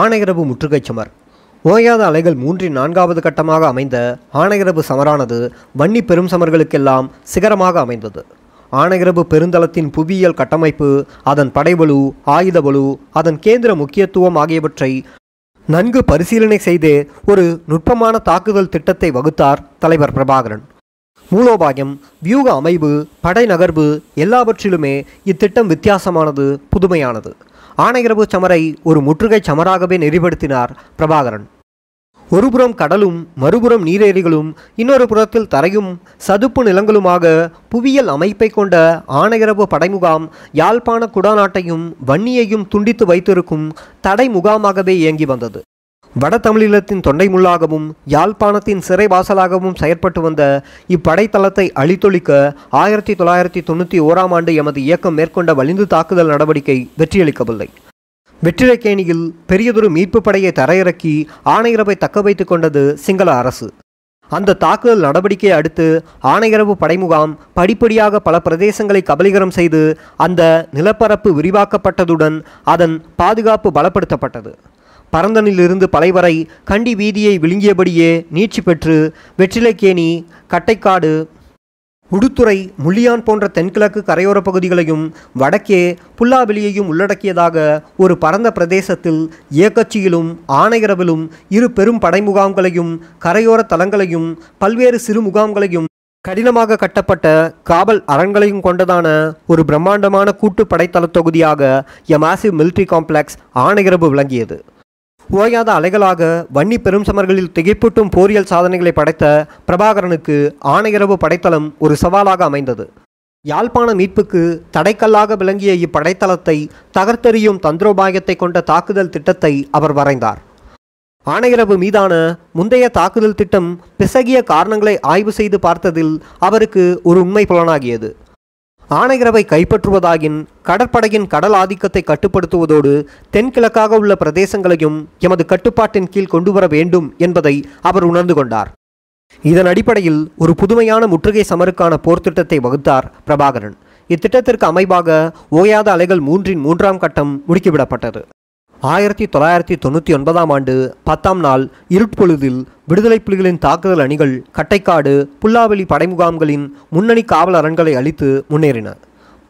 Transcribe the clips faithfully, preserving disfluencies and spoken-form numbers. ஆனையிரவு முற்றுகைச் சமர். ஓயாத அலைகள் மூன்றின் நான்காவது கட்டமாக அமைந்த ஆனையிரவு சமரானது வன்னி பெரும் சமர்களுக்கெல்லாம் சிகரமாக அமைந்தது. ஆனையிரவு பெருந்தளத்தின் புவியியல் கட்டமைப்பு, அதன் படைபலு, ஆயுதபலு, அதன் கேந்திர முக்கியத்துவம் ஆகியவற்றை நன்கு பரிசீலனை செய்தே ஒரு நுட்பமான தாக்குதல் திட்டத்தை வகுத்தார் தலைவர் பிரபாகரன். மூலோபாயம், வியூக அமைவு, படை நகர்வு எல்லாவற்றிலுமே இத்திட்டம் வித்தியாசமானது, புதுமையானது. ஆனையிரவு சமரை ஒரு முற்றுகை சமராகவே நெறிப்படுத்தினார் பிரபாகரன். ஒருபுறம் கடலும் மறுபுறம் நீரேரிகளும் இன்னொரு புறத்தில் தரையும் சதுப்பு நிலங்களுமாக புவியியல் அமைப்பை கொண்ட ஆனையிரவு படைமுகாம் யாழ்ப்பாண குடாநாட்டையும் வன்னியையும் துண்டித்து வைத்திருக்கும் தடை முகாமாகவே இயங்கி வந்தது. வட தமிழீழத்தின் தொண்டைமுள்ளாகவும் யாழ்ப்பாணத்தின் சிறைவாசலாகவும் செயற்பட்டு வந்த இப்படைத்தளத்தை அழித்தொழிக்க ஆயிரத்தி தொள்ளாயிரத்தி தொண்ணூற்றி ஓராம் ஆண்டு எமது இயக்கம் மேற்கொண்ட வலிந்து தாக்குதல் நடவடிக்கை வெற்றியளிக்கவில்லை. வெற்றிலைக்கேணியில் பெரியதொரு மீட்பு படையை தரையிறக்கி ஆனையிரவை தக்க வைத்து கொண்டது சிங்கள அரசு. அந்த தாக்குதல் நடவடிக்கையை அடுத்து ஆனையிரவு படைமுகாம் படிப்படியாக பல பிரதேசங்களை கபலீகரம் செய்து அந்த நிலப்பரப்பு விரிவாக்கப்பட்டதுடன் அதன் பாதுகாப்பு பலப்படுத்தப்பட்டது. பரந்தனிலிருந்து பலைவரை கண்டி வீதியை விழுங்கியபடியே நீட்சி பெற்று வெற்றிலைக்கேணி, கட்டைக்காடு, உடுத்துறை, முள்ளியான் போன்ற தென்கிழக்கு கரையோர பகுதிகளையும் வடக்கே புல்லாவெளியையும் உள்ளடக்கியதாக ஒரு பரந்த பிரதேசத்தில் இயக்கச்சியிலும் ஆனையிரவிலும் இரு பெரும் படைமுகாம்களையும் கரையோர தலங்களையும் பல்வேறு சிறு முகாம்களையும் கடினமாக கட்டப்பட்ட காவல் அரண்களையும் கொண்டதான ஒரு பிரம்மாண்டமான கூட்டு படைத்தள தொகுதியாக a massive military complex Anaiyiravu விளங்கியது. ஓயாத அலைகளாக வன்னி பெரும் சமர்களில் திகைப்பூட்டும் போரியல் சாதனைகளை படைத்த பிரபாகரனுக்கு ஆனையிரவு படைத்தளம் ஒரு சவாலாக அமைந்தது. யாழ்ப்பாண மீட்புக்கு தடைக்கல்லாக விளங்கிய இப்படைத்தளத்தை தகர்த்தெறியும் தந்திரோபாயத்தை கொண்ட தாக்குதல் திட்டத்தை அவர் வரைந்தார். ஆனையிரவு மீதான முந்தைய தாக்குதல் திட்டம் பிசகிய காரணங்களை ஆய்வு செய்து பார்த்ததில் அவருக்கு ஒரு உண்மை புலனாகியது. ஆனையிரவை கைப்பற்றுவதாயின் கடற்படையின் கடல் ஆதிக்கத்தை கட்டுப்படுத்துவதோடு தென்கிழக்காக உள்ள பிரதேசங்களையும் எமது கட்டுப்பாட்டின் கீழ் கொண்டுவர வேண்டும் என்பதை அவர் உணர்ந்து கொண்டார். இதன் அடிப்படையில் ஒரு புதுமையான முற்றுகை சமருக்கான போர்த்திட்டத்தை வகுத்தார் பிரபாகரன். இத்திட்டத்திற்கு அமைவாக ஓயாத அலைகள் மூன்றின் மூன்றாம் கட்டம் முடுக்கிவிடப்பட்டது. ஆயிரத்தி தொள்ளாயிரத்தி தொண்ணூற்றி ஒன்பதாம் ஆண்டு பத்தாம் நாள் இருட்பொழுதில் விடுதலை புலிகளின் தாக்குதல் அணிகள் கட்டைக்காடு, புல்லாவெளி படைமுகாம்களின் முன்னணி காவல் அரண்களை அழித்து முன்னேறின.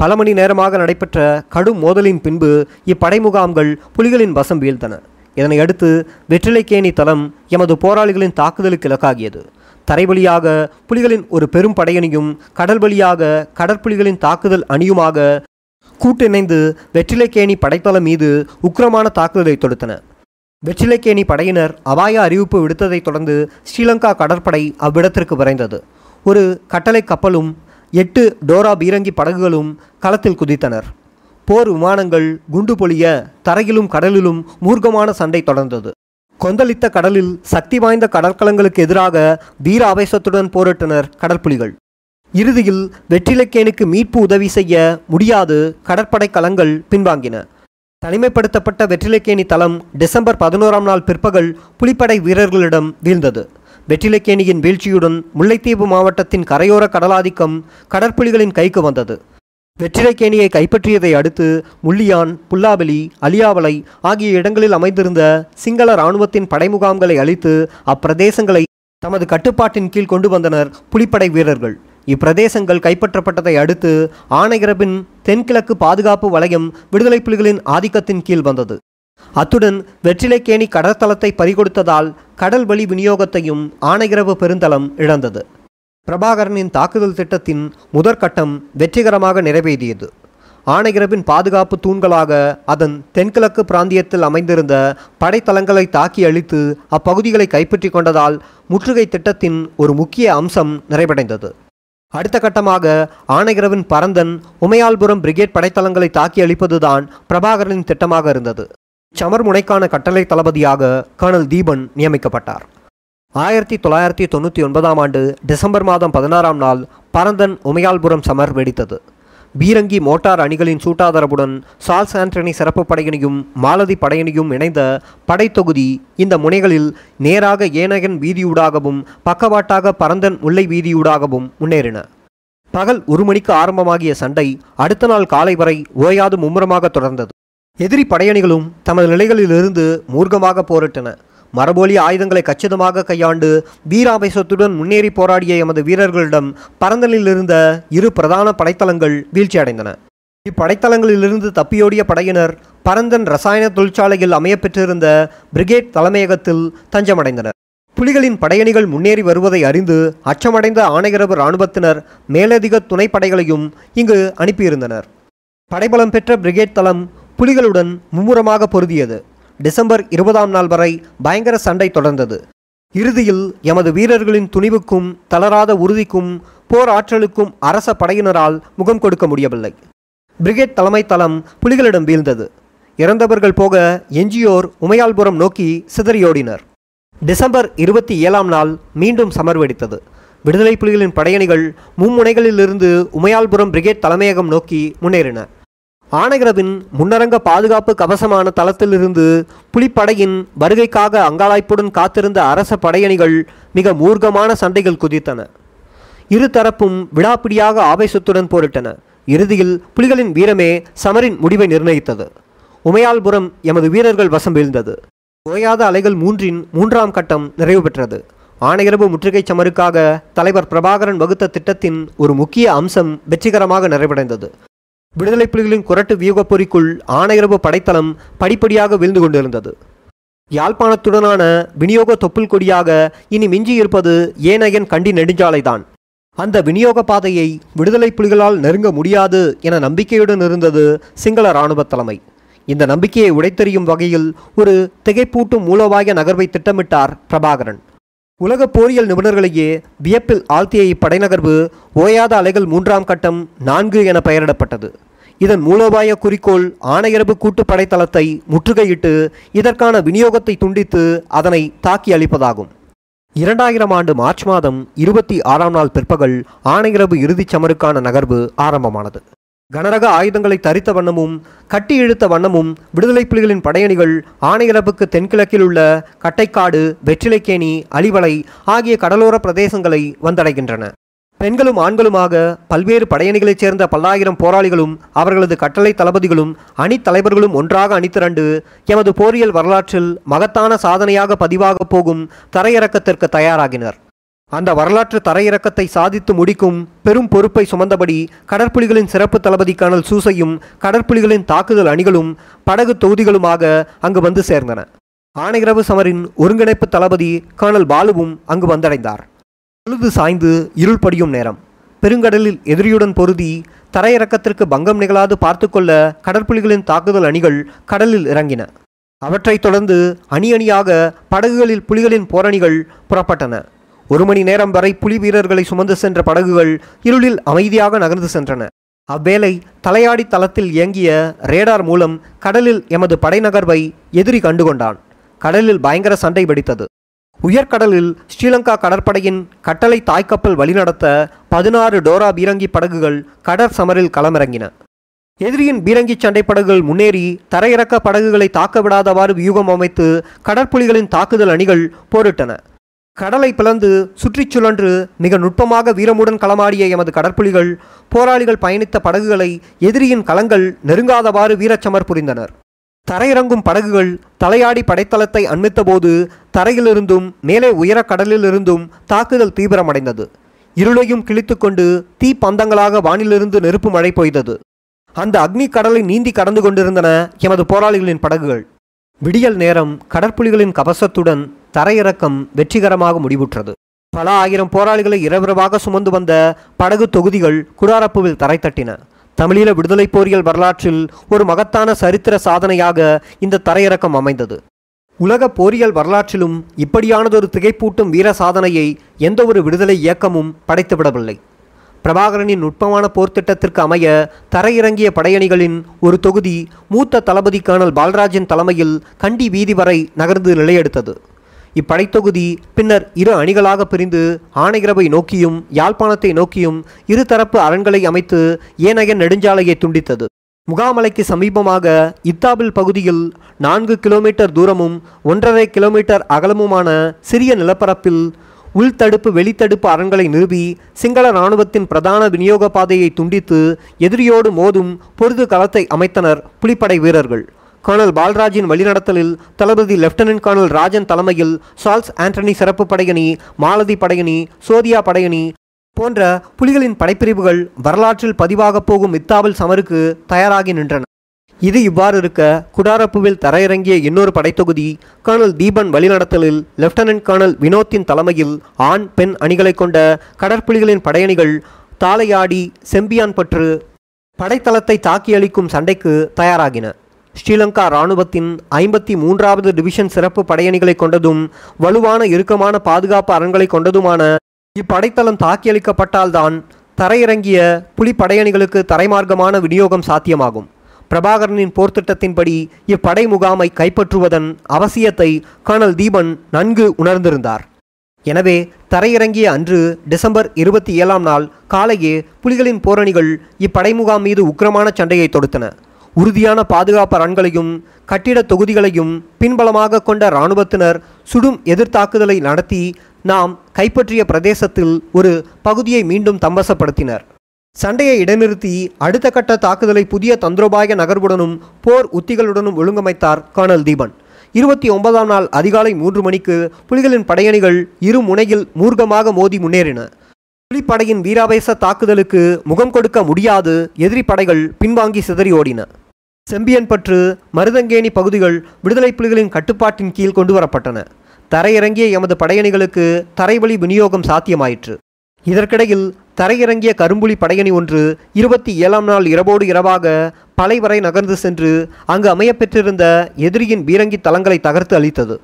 பல மணி நேரமாக நடைபெற்ற கடும் மோதலின் பின்பு இப்படைமுகாம்கள் புலிகளின் வசம் வீழ்த்தன. இதனையடுத்து வெற்றிலைக்கேணி தளம் எமது போராளிகளின் தாக்குதலுக்கு இலக்காகியது. தரைவழியாக புலிகளின் ஒரு பெரும் படையணியும் கடல் வழியாக கடற்புலிகளின் தாக்குதல் அணியுமாக கூட்டிணைந்து வெற்றிலைக்கேணி படைத்தளம் மீது உக்கிரமான தாக்குதலை தொடுத்தன. வெற்றிலைக்கேணி படையினர் அபாய அறிவிப்பு விடுத்ததைத் தொடர்ந்து ஸ்ரீலங்கா கடற்படை அவ்விடத்திற்கு விரைந்தது. ஒரு கட்டளை கப்பலும் எட்டு டோரா பீரங்கி படகுகளும் களத்தில் குதித்தனர். போர் விமானங்கள் குண்டு பொழிய தரையிலும் கடலிலும் மூர்க்கமான சண்டை தொடர்ந்தது. கொந்தளித்த கடலில் சக்தி வாய்ந்த கடற்கலங்களுக்கு எதிராக வீர ஆவேசத்துடன் போரிட்டனர் கடற்புலிகள். இறுதியில் வெற்றிலைக்கேணிக்கு மீட்பு உதவி செய்ய முடியாது கடற்படை களங்கள் பின்வாங்கின. தனிமைப்படுத்தப்பட்ட வெற்றிலைக்கேணி தளம் டிசம்பர் பதினோராம் நாள் பிற்பகல் புலிப்படை வீரர்களிடம் வீழ்ந்தது. வெற்றிலைக்கேணியின் வீழ்ச்சியுடன் முல்லைத்தீவு மாவட்டத்தின் கரையோர கடலாதிக்கம் கடற்புலிகளின் கைக்கு வந்தது. வெற்றிலைக்கேணியை கைப்பற்றியதை அடுத்து முள்ளியான், புல்லாவெளி, அலியாவளை ஆகிய இடங்களில் அமைந்திருந்த சிங்கள இராணுவத்தின் படைமுகாம்களை அழித்து அப்பிரதேசங்களை தமது கட்டுப்பாட்டின் கீழ் கொண்டு வந்தனர் புலிப்படை வீரர்கள். இப்பிரதேசங்கள் கைப்பற்றப்பட்டதை அடுத்து ஆனையிரவின் தென்கிழக்கு பாதுகாப்பு வலயம் விடுதலை புலிகளின் ஆதிக்கத்தின் கீழ் வந்தது. அத்துடன் வெற்றிலைக்கேணி கடற்தளத்தை பறிகொடுத்ததால் கடல் வழி விநியோகத்தையும் ஆனையிரவு பெருந்தளம் இழந்தது. பிரபாகரனின் தாக்குதல் திட்டத்தின் முதற்கட்டம் வெற்றிகரமாக நிறைவேறியது. ஆனையிரவின் பாதுகாப்பு தூண்களாக அதன் தென்கிழக்கு பிராந்தியத்தில் அமைந்திருந்த படைத்தளங்களை தாக்கி அழித்து அப்பகுதிகளை கைப்பற்றி கொண்டதால் முற்றுகை திட்டத்தின் ஒரு முக்கிய அம்சம் நிறைவடைந்தது. அடுத்த கட்டமாக ஆனையிரவின் பரந்தன், உமையாள்புரம் பிரிகேட் படைத்தளங்களை தாக்கி அழிப்பதுதான் பிரபாகரனின் திட்டமாக இருந்தது. சமர்முனைக்கான கட்டளை தளபதியாக கர்னல் தீபன் நியமிக்கப்பட்டார். ஆயிரத்தி தொள்ளாயிரத்தி தொண்ணூற்றி ஒன்பதாம் ஆண்டு டிசம்பர் மாதம் பதினாறாம் நாள் பரந்தன் உமையாள்புரம் சமர் வெடித்தது. பீரங்கி மோட்டார் அணிகளின் சூட்டாதரவுடன் சார்ல்ஸ் ஆண்டனி சிறப்பு படையணியும் மாலதி படையணியும் இணைந்த படைத்தொகுதி இந்த முனைகளில் நேராக ஏனகன் வீதியூடாகவும் பக்கவாட்டாக பரந்தன் முல்லை வீதியூடாகவும் முன்னேறின. பகல் ஒரு மணிக்கு ஆரம்பமாகிய சண்டை அடுத்த நாள் காலை வரை ஓயாது மும்முரமாக தொடர்ந்தது. எதிரி படையணிகளும் தமது நிலைகளிலிருந்து மூர்க்கமாக போரிட்டன. மரபோலி ஆயுதங்களை கச்சிதமாக கையாண்டு வீராபேசத்துடன் முன்னேறி போராடிய எமது வீரர்களிடம் பரந்தலிலிருந்த இரு பிரதான படைத்தளங்கள் வீழ்ச்சியடைந்தன. இப்படைத்தளங்களிலிருந்து தப்பியோடிய படையினர் பரந்தன் இரசாயன தொழிற்சாலையில் அமையப்பெற்றிருந்த பிரிகேட் தலைமையகத்தில் தஞ்சமடைந்தனர். புலிகளின் படையணிகள் முன்னேறி வருவதை அறிந்து அச்சமடைந்த ஆணையரபு இராணுவத்தினர் மேலதிக துணைப்படைகளையும் இங்கு அனுப்பியிருந்தனர். படைபலம் பெற்ற பிரிகேட் தளம் புலிகளுடன் மும்முரமாக பொருதியது. டிசம்பர் இருபதாம் நாள் வரை பயங்கர சண்டை தொடர்ந்தது. இறுதியில் எமது வீரர்களின் துணிவுக்கும் தளராத உறுதிக்கும் போர் ஆற்றலுக்கும் அரச படையினரால் முகம் கொடுக்க முடியவில்லை. பிரிகேட் தலைமை தளம் புலிகளிடம் வீழ்ந்தது. இறந்தவர்கள் போக எஞ்சியோர் உமையால்புரம் நோக்கி சிதறியோடினர். டிசம்பர் இருபத்தி ஏழாம் நாள் மீண்டும் சமர் வெடித்தது. விடுதலை புலிகளின் படையணிகள் மும்முனைகளிலிருந்து உமையால்புரம் பிரிகேட் தலைமையகம் நோக்கி முன்னேறின. ஆணையரவின் முன்னரங்க பாதுகாப்பு கவசமான தளத்திலிருந்து புலிப்படையின் வருகைக்காக அங்காளாய்ப்புடன் காத்திருந்த அரச படையணிகள் மிக மூர்க்கமான சண்டைகள் குதித்தன. இருதரப்பும் விடாப்பிடியாக ஆவேசத்துடன் போரிட்டன. இறுதியில் புலிகளின் வீரமே சமரின் முடிவை நிர்ணயித்தது. உமையால்புரம் எமது வீரர்கள் வசம் வீழ்ந்தது. ஓயாத அலைகள் மூன்றின் மூன்றாம் கட்டம் நிறைவு பெற்றது. ஆணையரபு முற்றுகை சமருக்காக தலைவர் பிரபாகரன் வகுத்த திட்டத்தின் ஒரு முக்கிய அம்சம் வெற்றிகரமாக நிறைவடைந்தது. விடுதலை புலிகளின் குரட்டு வியூகப்பொறிக்குள் ஆணையரபு படைத்தளம் படிப்படியாக வீழ்ந்து கொண்டிருந்தது. யாழ்ப்பாணத்துடனான விநியோக தொப்புள் கொடியாக இனி மிஞ்சியிருப்பது ஏனையன் கண்டி நெடுஞ்சாலைதான். அந்த விநியோக பாதையை விடுதலை புலிகளால் நெருங்க முடியாது என நம்பிக்கையுடன் இருந்தது சிங்கள இராணுவ தலைமை. இந்த நம்பிக்கையை உடைத்தெறியும் வகையில் ஒரு திகைப்பூட்டும் மூலோபாய நகர்வை திட்டமிட்டார் பிரபாகரன். உலக போரியல் நிபுணர்களையே வியப்பில் ஆழ்த்திய இப்படைநகர்வு ஓயாத அலைகள் மூன்றாம் கட்டம் நான்கு என பெயரிடப்பட்டது. இதன் மூலோபாய குறிக்கோள் ஆணையரபு கூட்டுப்படைத்தளத்தை முற்றுகையிட்டு இதற்கான விநியோகத்தை துண்டித்து அதனை தாக்கி அளிப்பதாகும். இரண்டாயிரம் ஆண்டு மார்ச் மாதம் இருபத்தி ஆறாம் நாள் பிற்பகல் ஆணையரபு இறுதிச் சமருக்கான நகர்வு ஆரம்பமானது. கனரக ஆயுதங்களை தரித்த வண்ணமும் கட்டி இழுத்த வண்ணமும் விடுதலை புலிகளின் படையணிகள் ஆணையரபுக்கு தென்கிழக்கில் உள்ள கட்டைக்காடு, வெற்றிலைக்கேணி, அலிவளை ஆகிய கடலோர பிரதேசங்களை வந்தடைகின்றன. பெண்களும் ஆண்களுமாக பல்வேறு படையணிகளைச் சேர்ந்த பல்லாயிரம் போராளிகளும் அவர்களது கட்டளை தளபதிகளும் அணித்தலைவர்களும் ஒன்றாக அணித்திரண்டு எமது போரியல் வரலாற்றில் மகத்தான சாதனையாக பதிவாகப் போகும் தரையிறக்கத்திற்கு தயாராகினர். அந்த வரலாற்று தரையிறக்கத்தை சாதித்து முடிக்கும் பெரும் பொறுப்பை சுமந்தபடி கடற்புலிகளின் சிறப்பு தளபதி கர்னல் சூசையும் கடற்புலிகளின் தாக்குதல் அணிகளும் படகு தொகுதிகளுமாக அங்கு வந்து சேர்ந்தன. ஆணையரபு சமரின் ஒருங்கிணைப்பு தளபதி கர்னல் பாலுவும் அங்கு வந்தடைந்தார். பொழுது சாய்ந்து இருள் படியும் நேரம். பெருங்கடலில் எதிரியுடன் பொருதி தரையிறக்கத்திற்கு பங்கம் நிகழாது பார்த்து கொள்ள கடற்புலிகளின் தாக்குதல் அணிகள் கடலில் இறங்கின. அவற்றைத் தொடர்ந்து அணி அணியாக படகுகளில் புலிகளின் போரணிகள் புறப்பட்டன. ஒரு மணி நேரம் வரை புலி வீரர்களை சுமந்து சென்ற படகுகள் இருளில் அமைதியாக நகர்ந்து சென்றன. அவ்வேளை தலையாடி தளத்தில் இயங்கிய ரேடார் மூலம் கடலில் எமது படைநகர்வை எதிரி கண்டுகொண்டான். கடலில் பயங்கர சண்டை வெடித்தது. உயர்கடலில் ஸ்ரீலங்கா கடற்படையின் கட்டளை தாய்க்கப்பல் வழிநடத்த பதினாறு டோரா பீரங்கி படகுகள் கடற் சமரில் களமிறங்கின. எதிரியின் பீரங்கி சண்டை படகுகள் முன்னேறி தரையிறக்க படகுகளை தாக்க விடாதவாறு வியூகம் அமைத்து கடற்புலிகளின் தாக்குதல் அணிகள் போரிட்டன. கடலை பிளந்து சுற்றிச் சுழன்று மிக நுட்பமாக வீரமுடன் களமாடிய எமது கடற்புலிகள் போராளிகள் பயணித்த படகுகளை எதிரியின் களங்கள் நெருங்காதவாறு வீரச்சமர் புரிந்தனர். தரையிறங்கும் படகுகள் தலையாடி படைத்தளத்தை அண்மித்தபோது தரையிலிருந்தும் மேலே உயர கடலிலிருந்தும் தாக்குதல் தீவிரமடைந்தது. இருளையும் கிழித்து கொண்டு தீ பந்தங்களாக வானிலிருந்து நெருப்பு மழை பொய்தது. அந்த அக்னி கடலை நீந்தி கடந்து கொண்டிருந்தன எமது போராளிகளின் படகுகள். விடியல் நேரம் கடற்புலிகளின் கவசத்துடன் தரையிறக்கம் வெற்றிகரமாக முடிவுற்றது. பல ஆயிரம் போராளிகளை இரவிரவாக சுமந்து வந்த படகு தொகுதிகள் குடாரப்புவில் தரை தட்டின. தமிழீழ விடுதலை போரியல் வரலாற்றில் ஒரு மகத்தான சரித்திர சாதனையாக இந்த தரையிறக்கம் அமைந்தது. உலக போரியல் வரலாற்றிலும் இப்படியானதொரு திகைப்பூட்டும் வீர சாதனையை எந்த ஒரு விடுதலை இயக்கமும் படைத்துவிடவில்லை. பிரபாகரனின் நுட்பமான போர்த்திட்டத்திற்கு அமைய தரையிறங்கிய படையணிகளின் ஒரு தொகுதி மூத்த தளபதி கர்னல் பால்ராஜின் தலைமையில் கண்டி வீதி வரை நகர்ந்து நிலையெடுத்தது. இப்படைத்தொகுதி பின்னர் இரு அணிகளாக பிரிந்து ஆணையரபை நோக்கியும் யாழ்ப்பாணத்தை நோக்கியும் இருதரப்பு அரண்களை அமைத்து ஏனைய நெடுஞ்சாலையை துண்டித்தது. முகாமலைக்கு சமீபமாக இத்தாபில் பகுதியில் நான்கு கிலோமீட்டர் தூரமும் ஒன்றரை கிலோமீட்டர் அகலமுமான சிறிய நிலப்பரப்பில் உள்தடுப்பு வெளித்தடுப்பு அரண்களை நிறுவி சிங்கள இராணுவத்தின் பிரதான விநியோக பாதையை துண்டித்து எதிரியோடு மோதும் பொருது களத்தை அமைத்தனர் புலிப்படை வீரர்கள். கர்னல் பால்ராஜின் வழிநடத்தலில் தளபதி லெப்டினன்ட் கர்னல் ராஜன் தலைமையில் சார்ல்ஸ் ஆண்டனி சிறப்பு படையணி, மாலதி படையணி, சோதியா படையணி போன்ற புலிகளின் படைப்பிரிவுகள் வரலாற்றில் பதிவாகப் போகும் மித்தாவல் சமருக்கு தயாராகி நின்றன. இது இவ்வாறு இருக்க, குடாரப்புவில் தரையிறங்கிய இன்னொரு படைத்தொகுதி கர்னல் தீபன் வழிநடத்தலில் லெப்டினன்ட் கர்னல் வினோத்தின் தலைமையில் ஆண் பெண் அணிகளை கொண்ட கடற்புலிகளின் படையணிகள் தாளையாடி, செம்பியான்பற்று படைத்தளத்தை தாக்கியளிக்கும் சண்டைக்கு தயாராகின. ஸ்ரீலங்கா இராணுவத்தின் ஐம்பத்தி மூன்றாவது டிவிஷன் சிறப்பு படையணிகளை கொண்டதும் வலுவான இறுக்கமான பாதுகாப்பு அரண்களை கொண்டதுமான இப்படைத்தளம் தாக்கியளிக்கப்பட்டால்தான் தரையிறங்கிய புலி படையணிகளுக்கு தரைமார்க்கமான விநியோகம் சாத்தியமாகும். பிரபாகரனின் போர்த்திட்டத்தின்படி இப்படை முகாமை கைப்பற்றுவதன் அவசியத்தை கர்னல் தீபன் நன்கு உணர்ந்திருந்தார். எனவே தரையிறங்கிய அன்று டிசம்பர் இருபத்தி ஏழாம் நாள் காலையே புலிகளின் போரணிகள் இப்படை முகாம் மீது உக்கிரமான சண்டையை தொடுத்தன. உறுதியான பாதுகாப்பு ரன்களையும் கட்டிட தொகுதிகளையும் பின்பலமாக கொண்ட இராணுவத்தினர் சுடும் எதிர்த்தாக்குதலை நடத்தி நாம் கைப்பற்றிய பிரதேசத்தில் ஒரு பகுதியை மீண்டும் தம்பசப்படுத்தினர். சண்டையை இடைநிறுத்தி அடுத்த கட்ட தாக்குதலை புதிய தந்திரோபாய நகர்வுடனும் போர் உத்திகளுடனும் ஒழுங்கமைத்தார் கர்னல் தீபன். இருபத்தி ஒன்பதாம் நாள் அதிகாலை மூன்று மணிக்கு புலிகளின் படையணிகள் இரு முனையில் மூர்க்கமாக மோதி முன்னேறின. புலிப்படையின் வீராவேச தாக்குதலுக்கு முகம் கொடுக்க முடியாது எதிரி படைகள் பின்வாங்கி சிதறி ஓடின. செம்பியன்பற்று, மருதங்கேணி பகுதிகள் விடுதலை புலிகளின் கட்டுப்பாட்டின் கீழ் கொண்டு வரப்பட்டன. தரையிறங்கிய எமது படையணிகளுக்கு தரைவழி விநியோகம் சாத்தியமாயிற்று. இதற்கிடையில் தரையிறங்கிய கரும்புலி படையணி ஒன்று இருபத்தி ஏழாம் நாள் இரவோடு இரவாக பலை வரை நகர்ந்து சென்று அங்கு அமையப்பெற்றிருந்த எதிரியின் பீரங்கி தளங்களை தகர்த்து அளித்தது.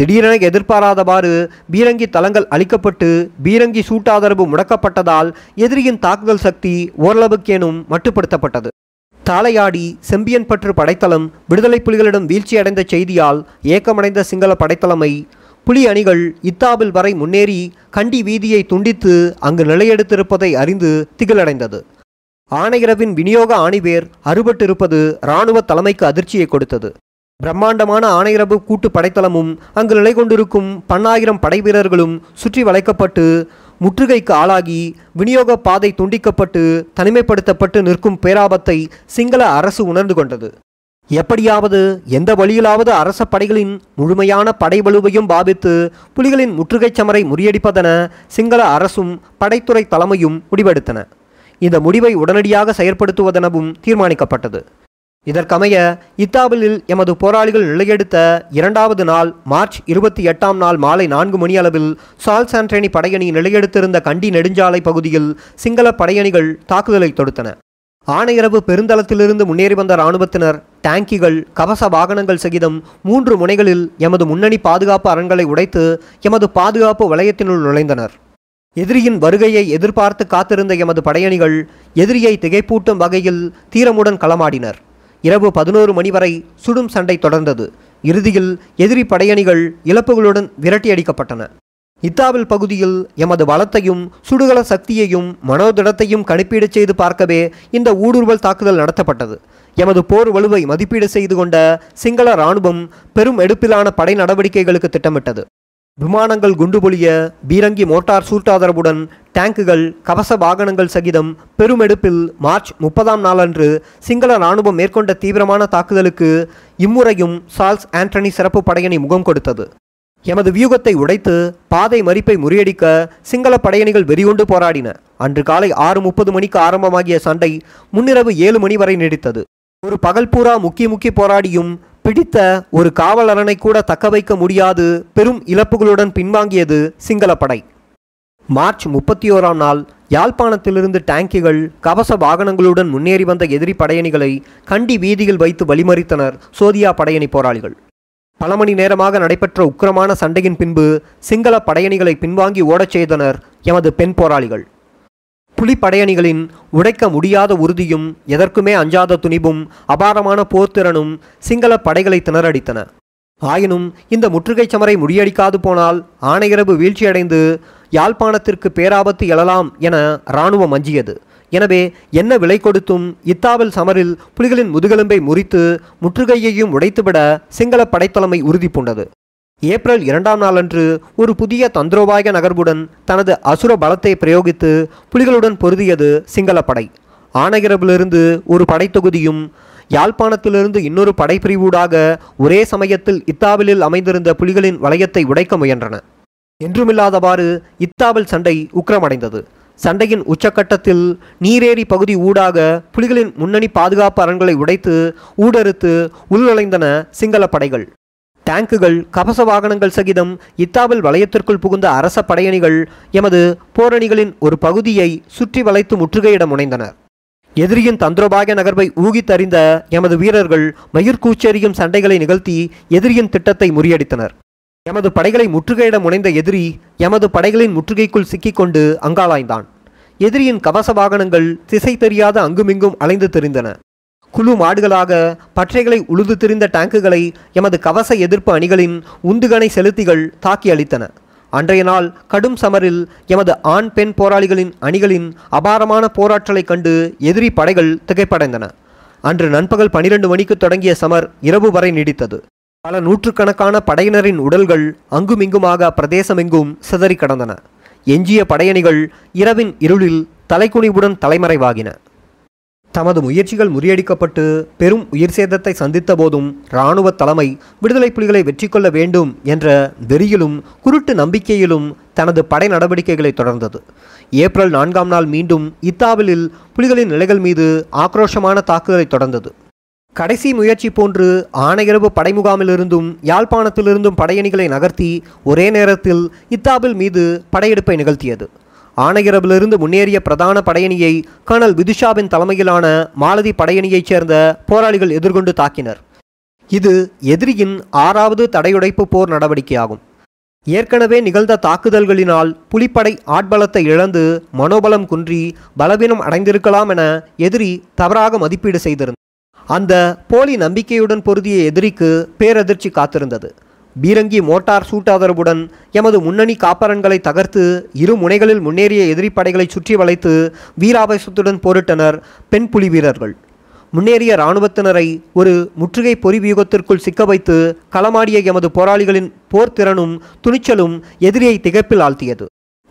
திடீரென எதிர்பாராதவாறு பீரங்கி தளங்கள் அளிக்கப்பட்டு பீரங்கி சூட்டாதரவு முடக்கப்பட்டதால் எதிரியின் தாக்குதல் சக்தி ஓரளவுக்கேனும் மட்டுப்படுத்தப்பட்டது. தாளையாடி, செம்பியன்பற்று படைத்தளம் விடுதலை புலிகளிடம் வீழ்ச்சியடைந்த செய்தியால் ஏக்கமடைந்த சிங்கள படைத்தளமை புலி அணிகள் இத்தாபில் வரை முன்னேறி கண்டி வீதியை துண்டித்து அங்கு நிலையெடுத்திருப்பதை அறிந்து திகிலடைந்தது. ஆணையரவின் விநியோக ஆணிவேர் அறுபட்டிருப்பது இராணுவ தலைமைக்கு அதிர்ச்சியை கொடுத்தது. பிரம்மாண்டமான ஆணையரவு கூட்டு படைத்தளமும் அங்கு நிலை கொண்டிருக்கும் பன்னாயிரம் படை வீரர்களும் சுற்றி வளைக்கப்பட்டு முற்றுகைக்கு ஆளாகி விநியோக பாதை துண்டிக்கப்பட்டு தனிமைப்படுத்தப்பட்டு நிற்கும் பேராபத்தை சிங்கள அரசு உணர்ந்து கொண்டது. எப்படியாவது எந்த வழியிலாவது அரச படைகளின் முழுமையான படைவலுவையும் பாவித்து புலிகளின் முற்றுகைச் சமரை முறியடிப்பதென சிங்கள அரசும் படைத்துறை தலைமையும் முடிவெடுத்தன. இந்த முடிவை உடனடியாக செயற்படுத்துவதெனவும் தீர்மானிக்கப்பட்டது. இதற்கமைய இத்தாபிலில் எமது போராளிகள் நிலையெடுத்த இரண்டாவது நாள் மார்ச் இருபத்தி எட்டாம் நாள் மாலை நான்கு மணியளவில் சார்ல்ஸ் ஆண்டனி படையணி நிலையெடுத்திருந்த கண்டி நெடுஞ்சாலை பகுதியில் சிங்கள படையணிகள் தாக்குதலை தொடுத்தன. ஆணையரவு பெருந்தளத்திலிருந்து முன்னேறி வந்த இராணுவத்தினர் டேங்கிகள், கவச வாகனங்கள் சகிதம் மூன்று முனைகளில் எமது முன்னணி பாதுகாப்பு அரண்களை உடைத்து எமது பாதுகாப்பு வளையத்தினுள் நுழைந்தனர். எதிரியின் வருகையை எதிர்பார்த்து காத்திருந்த எமது படையணிகள் எதிரியை திகைப்பூட்டும் வகையில் தீரமுடன் களமாடினர். இரவு பதினோரு மணி வரை சுடும் சண்டை தொடர்ந்தது. இறுதியில் எதிரி படையணிகள் இழப்புகளுடன் விரட்டியடிக்கப்பட்டன. இத்தாவில் பகுதியில் எமது வளத்தையும் சுடுகள சக்தியையும் மனோதிடத்தையும் கணிப்பீடு செய்து பார்க்கவே இந்த ஊடுருவல் தாக்குதல் நடத்தப்பட்டது. எமது போர் வலுவை மதிப்பீடு செய்து கொண்ட சிங்கள இராணுவம் பெரும் எடுப்பிலான படை நடவடிக்கைகளுக்கு திட்டமிட்டது. விமானங்கள் குண்டுபொழிய, பீரங்கி மோட்டார் சூட்டாதரவுடன் டேங்குகள், கவச வாகனங்கள் சகிதம் பெருமெடுப்பில் மார்ச் முப்பதாம் நாளன்று சிங்கள இராணுவம் மேற்கொண்ட தீவிரமான தாக்குதலுக்கு இம்முறையும் சார்ல்ஸ் ஆண்டனி சிறப்பு படையணி முகம் கொடுத்தது. எமது வியூகத்தை உடைத்து பாதை மறிப்பை முறியடிக்க சிங்கள படையணிகள் வெறிகொண்டு போராடின. அன்று காலை ஆறு முப்பது மணிக்கு ஆரம்பமாகிய சண்டை முன்னிரவு ஏழு மணி வரை நீடித்தது. ஒரு பகல் பூரா முக்கி முக்கி போராடியும் பிடித்த ஒரு காவலரனை கூட தக்க வைக்க முடியாது பெரும் இழப்புகளுடன் பின்வாங்கியது சிங்கள படை. மார்ச் முப்பத்தி ஓராம் நாள் யாழ்ப்பாணத்திலிருந்து டேங்கிகள், கவச வாகனங்களுடன் முன்னேறி வந்த எதிரி படையணிகளை கண்டி வீதியில் வைத்து வழிமறித்தனர் சோதியா படையணி போராளிகள். பல மணி நேரமாக நடைபெற்ற உக்கிரமான சண்டையின் பின்பு சிங்கள படையணிகளை பின்வாங்கி ஓடச் செய்தனர் எமது பெண் போராளிகள். புலி படையணிகளின் உடைக்க முடியாத உறுதியும் எதற்குமே அஞ்சாத துணிவும் அபாரமான போர்த்திறனும் சிங்கள படைகளை திணறடித்தன. ஆயினும் இந்த முற்றுகைச் சமரை முறியடிக்காது போனால் ஆணையரவு வீழ்ச்சியடைந்து யாழ்ப்பாணத்திற்கு பேராபத்து எழலாம் என இராணுவம் அஞ்சியது. எனவே என்ன விலை கொடுத்தும் இத்தாவல் சமரில் புலிகளின் முதுகெலும்பை முறித்து முற்றுகையையும் உடைத்துவிட சிங்கள படைத்தலைமை உறுதி பூண்டது. ஏப்ரல் இரண்டாம் நாளன்று ஒரு புதிய தந்திரோபாய நகர்வுடன் தனது அசுர பலத்தை பிரயோகித்து புலிகளுடன் பொருதியது சிங்கள படை. ஆணையரவிலிருந்து ஒரு படைத்தொகுதியும் யாழ்ப்பாணத்திலிருந்து இன்னொரு படைப்பிரிவூடாக ஒரே சமயத்தில் இத்தாவிலில் அமைந்திருந்த புலிகளின் வளையத்தை உடைக்க முயன்றன. என்றுமில்லாதவாறு இத்தாவில் சண்டை உக்கிரமடைந்தது. சண்டையின் உச்சக்கட்டத்தில் நீரேரி பகுதி ஊடாக புலிகளின் முன்னணி பாதுகாப்பு அரண்களை உடைத்து ஊடறுத்து உள்நுழைந்தன சிங்கள படைகள். டேங்குகள், கவச வாகனங்கள் சகிதம் இத்தாவில் வளையத்திற்குள் புகுந்த அரச படையணிகள் எமது போரணிகளின் ஒரு பகுதியை சுற்றி வளைத்து முற்றுகையிட முனைந்தனர். எதிரியின் தந்திரோபாய நகர்வை ஊகித்தறிந்த எமது வீரர்கள் மயிர்கூச்செறியும் சண்டைகளை நிகழ்த்தி எதிரியின் திட்டத்தை முறியடித்தனர். எமது படைகளை முற்றுகையிட முனைந்த எதிரி எமது படைகளின் முற்றுகைக்குள் சிக்கிக்கொண்டு அங்காளாய்ந்தான். எதிரியின் கவச வாகனங்கள் திசை தெரியாத அங்குமிங்கும் அலைந்து திரிந்தன. குழு மாடுகளாக பற்றைகளை உழுது திரிந்த டேங்குகளை எமது கவச எதிர்ப்பு அணிகளின் உந்துகணை செலுத்திகள் தாக்கி அளித்தன. அன்றைய நாள் கடும் சமரில் எமது ஆண் பெண் போராளிகளின் அணிகளின் அபாரமான போராற்றலை கண்டு எதிரி படைகள் திகைப்படைந்தன. அன்று நண்பகல் பனிரெண்டு மணிக்கு தொடங்கிய சமர் இரவு வரை நீடித்தது. பல நூற்றுக்கணக்கான படையினரின் உடல்கள் அங்குமிங்குமாக பிரதேசமெங்கும் சிதறி கடந்தன. எஞ்சிய படையணிகள் இரவின் இருளில் தலைக்குனிவுடன் தலைமறைவாகின. தமது முயற்சிகள் முறியடிக்கப்பட்டு பெரும் உயிர் சேதத்தை சந்தித்த போதும் இராணுவ தலைமை விடுதலை புலிகளை வெற்றி கொள்ள வேண்டும் என்ற வெறியிலும் குருட்டு நம்பிக்கையிலும் தனது படை நடவடிக்கைகளை தொடர்ந்தது. ஏப்ரல் நான்காம் நாள் மீண்டும் இத்தாவிலில் புலிகளின் நிலைகள் மீது ஆக்ரோஷமான தாக்குதலை தொடர்ந்தது. கடைசி முயற்சி போன்று ஆனையிரவு படைமுகாமிலிருந்தும் யாழ்ப்பாணத்திலிருந்தும் படையணிகளை நகர்த்தி ஒரே நேரத்தில் இத்தாவில் மீது படையெடுப்பை நிகழ்த்தியது. ஆனையிரவிலிருந்து முன்னேறிய பிரதான படையணியை கர்னல் விதுஷாவின் தலைமையிலான மாலதி படையணியைச் சேர்ந்த போராளிகள் எதிர்கொண்டு தாக்கினர். இது எதிரியின் ஆறாவது தடையுடைப்பு போர் நடவடிக்கையாகும். ஏற்கனவே நிகழ்ந்த தாக்குதல்களினால் புலிப்படை ஆட்பலத்தை இழந்து மனோபலம் குன்றி பலவீனம் அடைந்திருக்கலாம் என எதிரி தவறாக மதிப்பீடு செய்திருந்தார். அந்த போலி நம்பிக்கையுடன் பொருதிய எதிரிக்கு பேரதிர்ச்சி காத்திருந்தது. பீரங்கி மோட்டார் சூட்டாதரவுடன் எமது முன்னணி காப்பரன்களை தகர்த்து இரு முனைகளில் முன்னேறிய எதிரிப்படைகளை சுற்றி வளைத்து வீராவேசத்துடன் போரிட்டனர் பெண் புலி வீரர்கள். முன்னேறிய இராணுவத்தினரை ஒரு முற்றுகை பொறி வியூகத்திற்குள் சிக்க வைத்து களமாடிய எமது போராளிகளின் போர்த்திறனும் துணிச்சலும் எதிரியை திகைப்பில் ஆழ்த்தியது.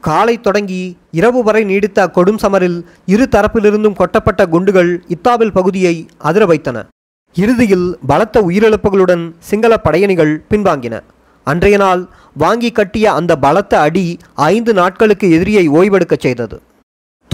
காலை தொடங்கி இரவு வரை நீடித்த கொடும் சமரில் இரு தரப்பிலிருந்தும் கொட்டப்பட்ட குண்டுகள் இத்தாவில் பகுதியை அதிர வைத்தன. இறுதியில் பலத்த உயிரிழப்புகளுடன் சிங்கள படையணிகள் பின்வாங்கின. அன்றைய நாள் வாங்கி கட்டிய அந்த பலத்த அடி ஐந்து நாட்களுக்கு எதிரியை ஓய்வெடுக்கச் செய்தது.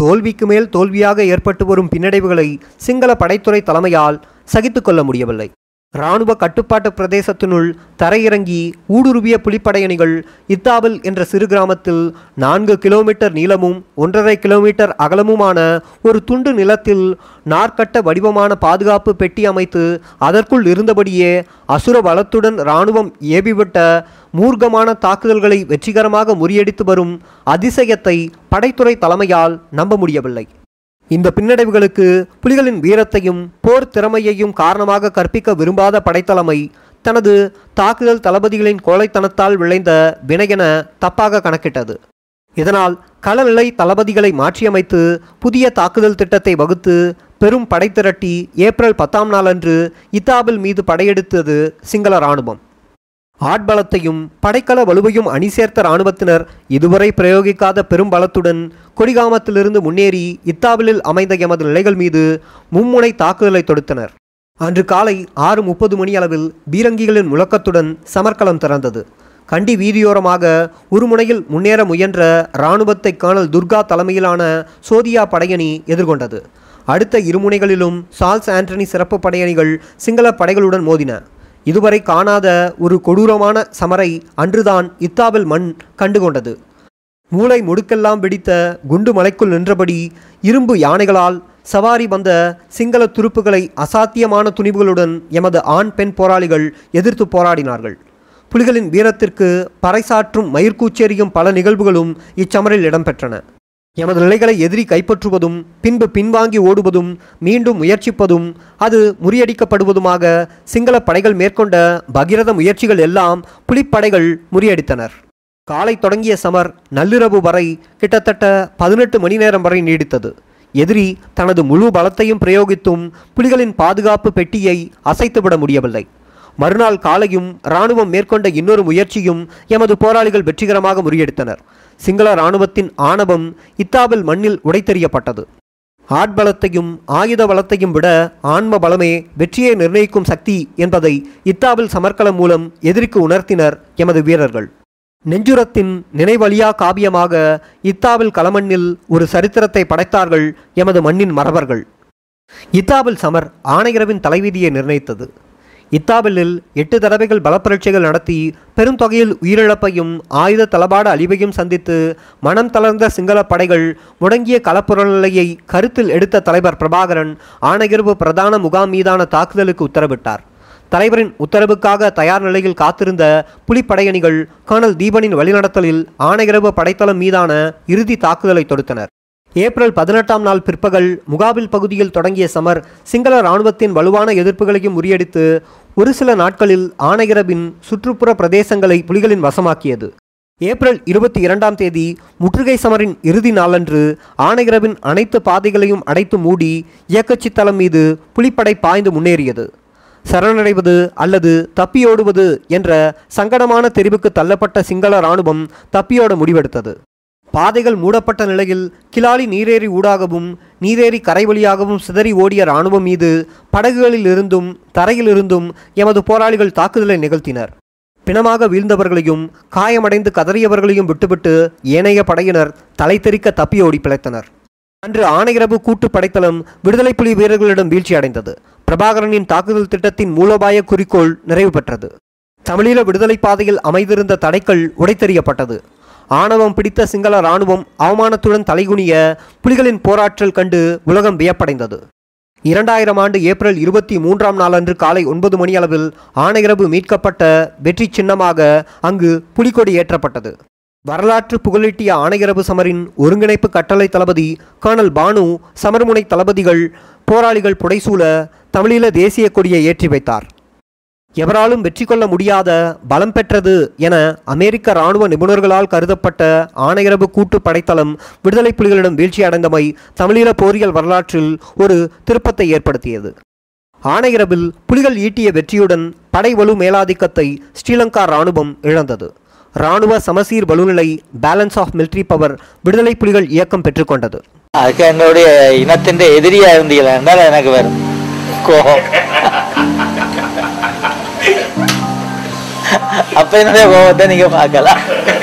தோல்விக்கு மேல் தோல்வியாக ஏற்பட்டு வரும் பின்னடைவுகளை சிங்கள படைத்துறை தலைமையால் சகித்து கொள்ள முடியவில்லை. இராணுவ கட்டுப்பாட்டு பிரதேசத்தினுள் தரையிறங்கி ஊடுருவிய புலிப்படையணிகள் இத்தாவில் என்ற சிறு கிராமத்தில் நான்கு கிலோமீட்டர் நீளமும் ஒன்றரை கிலோமீட்டர் அகலமுமான ஒரு துண்டு நிலத்தில் நாற்கட்ட வடிவமான பாதுகாப்பு பெட்டி அமைத்து அதற்குள் இருந்தபடியே அசுர பலத்துடன் இராணுவம் ஏவிவிட்ட மூர்க்கமான தாக்குதல்களை வெற்றிகரமாக முறியடித்து வரும் அதிசயத்தை படைத்துறை தலைமையால் நம்ப முடியவில்லை. இந்த பின்னடைவுகளுக்கு புலிகளின் வீரத்தையும் போர் திறமையையும் காரணமாக கற்பிக்க விரும்பாத படைத்தலைமை தனது தாக்குதல் தளபதிகளின் கோழைத்தனத்தால் விளைந்த வினையென தப்பாக கணக்கிட்டது. இதனால் களநிலை தளபதிகளை மாற்றியமைத்து புதிய தாக்குதல் திட்டத்தை வகுத்து பெரும் படை திரட்டி ஏப்ரல் பத்தாம் நாளன்று இத்தாவில் மீது படையெடுத்தது சிங்கள இராணுவம். ஆட்பலத்தையும் படைக்கல வலுவையும் அணி சேர்த்த இராணுவத்தினர் இதுவரை பிரயோகிக்காத பெரும் பலத்துடன் கொடிகாமத்திலிருந்து முன்னேறி இத்தாவிலில் அமைந்த எமது நிலைகள் மீது மும்முனை தாக்குதலை தொடுத்தனர். அன்று காலை ஆறு முப்பது மணி அளவில் பீரங்கிகளின் முழக்கத்துடன் சமர்க்களம் திறந்தது. கண்டி வீதியோரமாக ஒரு முனையில் முன்னேற முயன்ற இராணுவத்தை கர்னல் துர்கா தலைமையிலான சோதியா படையணி எதிர்கொண்டது. அடுத்த இருமுனைகளிலும் சார்ல்ஸ் ஆண்டனி சிறப்பு படையணிகள் சிங்கள படைகளுடன் மோதின. இதுவரை காணாத ஒரு கொடூரமான சமரை அன்றுதான் இத்தாவில் மண் கண்டுகொண்டது. மூளை முடுக்கெல்லாம் வெடித்த குண்டு மலைக்குள் நின்றபடி இரும்பு யானைகளால் சவாரி வந்த சிங்கள துருப்புகளை அசாத்தியமான துணிவுகளுடன் எமது ஆண் பெண் போராளிகள் எதிர்த்து போராடினார்கள். புலிகளின் வீரத்திற்கு பறைசாற்றும் மயிர்கூச்செறியும் பல நிகழ்வுகளும் இச்சமரில் இடம்பெற்றன. எமது நிலைகளை எதிரி கைப்பற்றுவதும் பின்பு பின்வாங்கி ஓடுவதும் மீண்டும் முயற்சிப்பதும் அது முறியடிக்கப்படுவதுமாக சிங்கள படைகள் மேற்கொண்ட பகிரத முயற்சிகள் எல்லாம் புலிப்படைகள் முறியடித்தனர். காலை தொடங்கிய சமர் நள்ளிரவு வரை கிட்டத்தட்ட பதினெட்டு மணி நேரம் வரை நீடித்தது. எதிரி தனது முழு பலத்தையும் பிரயோகித்தும் புலிகளின் பாதுகாப்பு பெட்டியை அசைத்துவிட முடியவில்லை. மறுநாள் காலையும் இராணுவம் மேற்கொண்ட இன்னொரு முயற்சியும் எமது போராளிகள் வெற்றிகரமாக முறியடித்தனர். சிங்கள இராணுவத்தின் ஆணவம் இத்தாவில் மண்ணில் உடைத்தெறியப்பட்டது. ஆட்பலத்தையும் ஆயுத பலத்தையும் விட ஆன்ம பலமே வெற்றியை நிர்ணயிக்கும் சக்தி என்பதை இத்தாவில் சமர்க்கலம் மூலம் எதிரிக்கு உணர்த்தினர் எமது வீரர்கள். நெஞ்சுரத்தின் நினைவழியா காவியமாக இத்தாவில் களமண்ணில் ஒரு சரித்திரத்தை படைத்தார்கள் எமது மண்ணின் மறவர்கள். இத்தாவில் சமர் ஆணையரவின் தலைவிதியை நிர்ணயித்தது. இத்தாவிலில் எட்டு தடவைகள் பலப்பரட்சைகள் நடத்தி பெரும் தொகையில் உயிரிழப்பையும் ஆயுத தளபாட அழிவையும் சந்தித்து மனம் தளர்ந்த சிங்கள படைகள் முடங்கிய களப்புறநிலையை கருத்தில் எடுத்த தலைவர் பிரபாகரன் ஆணையரவு பிரதான முகாம் மீதான தாக்குதலுக்கு உத்தரவிட்டார். தலைவரின் உத்தரவுக்காக தயார் நிலையில் காத்திருந்த புலிப்படையணிகள் கர்னல் தீபனின் வழிநடத்தலில் ஆணையரவு படைத்தளம் மீதான இறுதி தாக்குதலை தொடுத்தனர். ஏப்ரல் பதினெட்டாம் நாள் பிற்பகல் முகாபில் பகுதியில் தொடங்கிய சமர் சிங்கள இராணுவத்தின் வலுவான எதிர்ப்புகளையும் முறியடித்து ஒரு சில நாட்களில் ஆணையரவின் சுற்றுப்புற பிரதேசங்களை புலிகளின் வசமாக்கியது. ஏப்ரல் இருபத்தி இரண்டாம் தேதி முற்றுகை சமரின் இறுதி நாளன்று ஆணையரவின் அனைத்து பாதைகளையும் அடைத்து மூடி இயக்கச்சித்தளம் மீது புலிப்படை பாய்ந்து முன்னேறியது. சரணடைவது அல்லது தப்பியோடுவது என்ற சங்கடமான தெரிவுக்கு தள்ளப்பட்ட சிங்கள இராணுவம் தப்பியோட முடிவெடுத்தது. பாதைகள் மூடப்பட்ட நிலையில் கிளாலி நீரேரி ஊடாகவும் நீரேரி கரை வழியாகவும் சிதறி ஓடிய இராணுவம் மீது படகுகளிலிருந்தும் தரையிலிருந்தும் எமது போராளிகள் தாக்குதலை நிகழ்த்தினர். பிணமாக வீழ்ந்தவர்களையும் காயமடைந்து கதறியவர்களையும் விட்டுவிட்டு ஏனைய படையினர் தலை தெறிக்க தப்பியோடி பிழைத்தனர். அன்று ஆணையரவு கூட்டு படைத்தளம் விடுதலை புலி வீரர்களிடம் வீழ்ச்சியடைந்தது. பிரபாகரனின் தாக்குதல் திட்டத்தின் மூலோபாய குறிக்கோள் நிறைவு பெற்றது. தமிழீழ விடுதலை பாதையில் அமைந்திருந்த தடைக்கல் உடைத்தெறியப்பட்டது. ஆணவம் பிடித்த சிங்கள இராணுவம் அவமானத்துடன் தலைகுனிய புலிகளின் போராற்றல் கண்டு உலகம் வியப்படைந்தது. இரண்டாயிரம் ஆண்டு ஏப்ரல் இருபத்தி மூன்றாம் நாளன்று காலை ஒன்பது மணி அளவில் ஆணையரவு மீட்கப்பட்ட வெற்றி சின்னமாக அங்கு புலிக்கொடி ஏற்றப்பட்டது. வரலாற்று புகழீட்டிய ஆணையரவு சமரின் ஒருங்கிணைப்பு கட்டளை தளபதி கர்னல் பானு சமர்முனை தளபதிகள் போராளிகள் புடைசூழ தமிழீழ தேசிய கொடியை ஏற்றி வைத்தார். எவராலும் வெற்றி கொள்ள முடியாத பலம் பெற்றது என அமெரிக்க இராணுவ நிபுணர்களால் கருதப்பட்ட ஆணையரவு கூட்டு படைத்தளம் விடுதலை புலிகளிடம் வீழ்ச்சியடைந்தமை தமிழீழ போரியல் வரலாற்றில் ஒரு திருப்பத்தை ஏற்படுத்தியது. ஆணையரவில் புலிகள் ஈட்டிய வெற்றியுடன் படை வலு மேலாதிக்கத்தை ஸ்ரீலங்கா இராணுவம் இழந்தது. இராணுவ சமசீர் வலுநிலை பேலன்ஸ் ஆஃப் மிலிட்ரி பவர் விடுதலை புலிகள் இயக்கம் பெற்றுக்கொண்டது. அதுக்கு எங்களுடைய இனத்தின் எதிரியா இருந்தீங்களா என்றால் எனக்கு வரும் கோபம். அப்ப என்னுடைய கோபத்தை நீங்க பார்க்கலாம்.